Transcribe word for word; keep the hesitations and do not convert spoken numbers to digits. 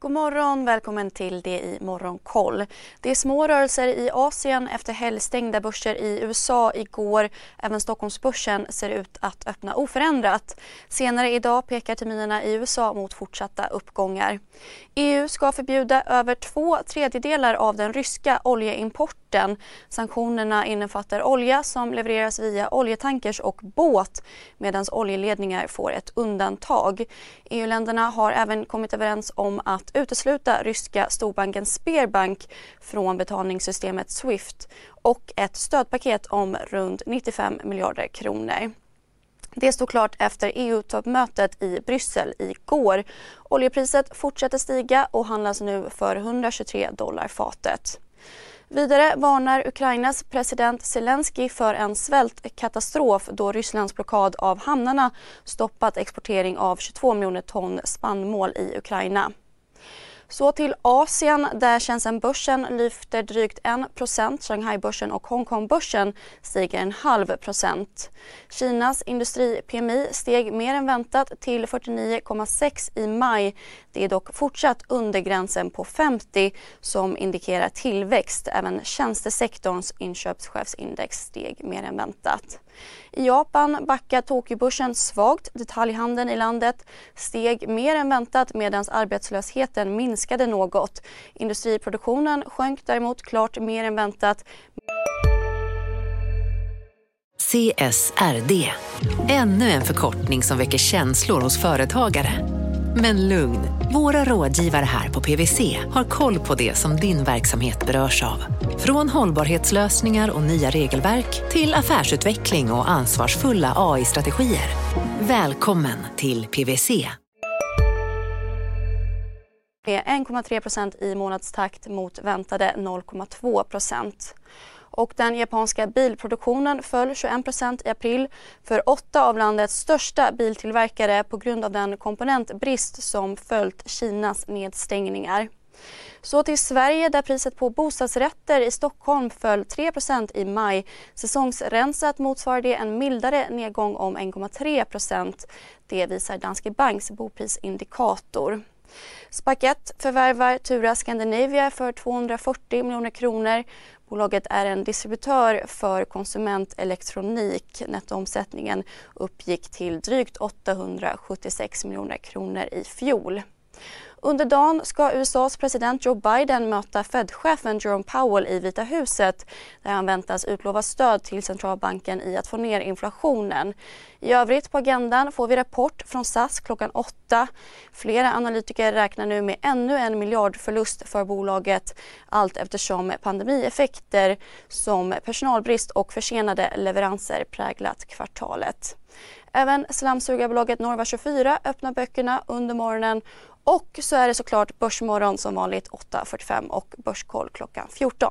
God morgon, välkommen till det i Morgonkoll. Det är små rörelser i Asien efter helgstängda börser i U S A igår. Även Stockholmsbörsen ser ut att öppna oförändrat. Senare idag pekar terminerna i U S A mot fortsatta uppgångar. E U ska förbjuda över två tredjedelar av den ryska oljeimporten. Sanktionerna innefattar olja som levereras via oljetankers och båt, medan oljeledningar får ett undantag. E U-länderna har även kommit överens om att utesluta ryska storbanken Sberbank från betalningssystemet SWIFT och ett stödpaket om runt nittiofem miljarder kronor. Det stod klart efter E U-toppmötet i Bryssel igår. Oljepriset fortsätter stiga och handlas nu för etthundratjugotre dollar fatet. Vidare varnar Ukrainas president Zelensky för en svältkatastrof då Rysslands blockad av hamnarna stoppat exportering av tjugotvå miljoner ton spannmål i Ukraina. Så till Asien där Shenzhen-börsen lyfter drygt en procent. Shanghai-börsen och Hongkong-börsen stiger en halv procent. Kinas industri P M I steg mer än väntat till fyrtionio komma sex i maj. Det är dock fortsatt under gränsen på femtio som indikerar tillväxt. Även tjänstesektorns inköpschefsindex steg mer än väntat. I Japan backar Tokyo-börsen svagt. Detaljhandeln i landet steg mer än väntat medan arbetslösheten minskade. Något. Industriproduktionen sjönk däremot klart mer än väntat. C S R D. Ännu en förkortning som väcker känslor hos företagare. Men lugn, våra rådgivare här på P W C har koll på det som din verksamhet berörs av. Från hållbarhetslösningar och nya regelverk till affärsutveckling och ansvarsfulla A I-strategier. Välkommen till P W C. Med en komma tre procent i månadstakt mot väntade noll komma två procent. Och den japanska bilproduktionen föll tjugoen procent i april för åtta av landets största biltillverkare på grund av den komponentbrist som följt Kinas nedstängningar. Så till Sverige där priset på bostadsrätter i Stockholm föll tre procent i maj. Säsongsrensat motsvarar det en mildare nedgång om en komma tre procent. Det visar Danske Banks boprisindikator. Spakett förvärvar Tura Scandinavia för tvåhundrafyrtio miljoner kronor. Bolaget är en distributör för konsumentelektronik. Nettoomsättningen uppgick till drygt åttahundrasjuttiosex miljoner kronor i fjol. Under dagen ska U S As president Joe Biden möta Fed-chefen Jerome Powell i Vita huset där han väntas utlova stöd till centralbanken i att få ner inflationen. I övrigt på agendan får vi rapport från S A S klockan åtta. Flera analytiker räknar nu med ännu en miljardförlust för bolaget allt eftersom pandemieffekter som personalbrist och försenade leveranser präglat kvartalet. Även slamsugarbolaget Norva tjugofyra öppnar böckerna under morgonen. Och så är det såklart Börsmorgon som vanligt åtta fyrtiofem och Börskoll klockan fjorton.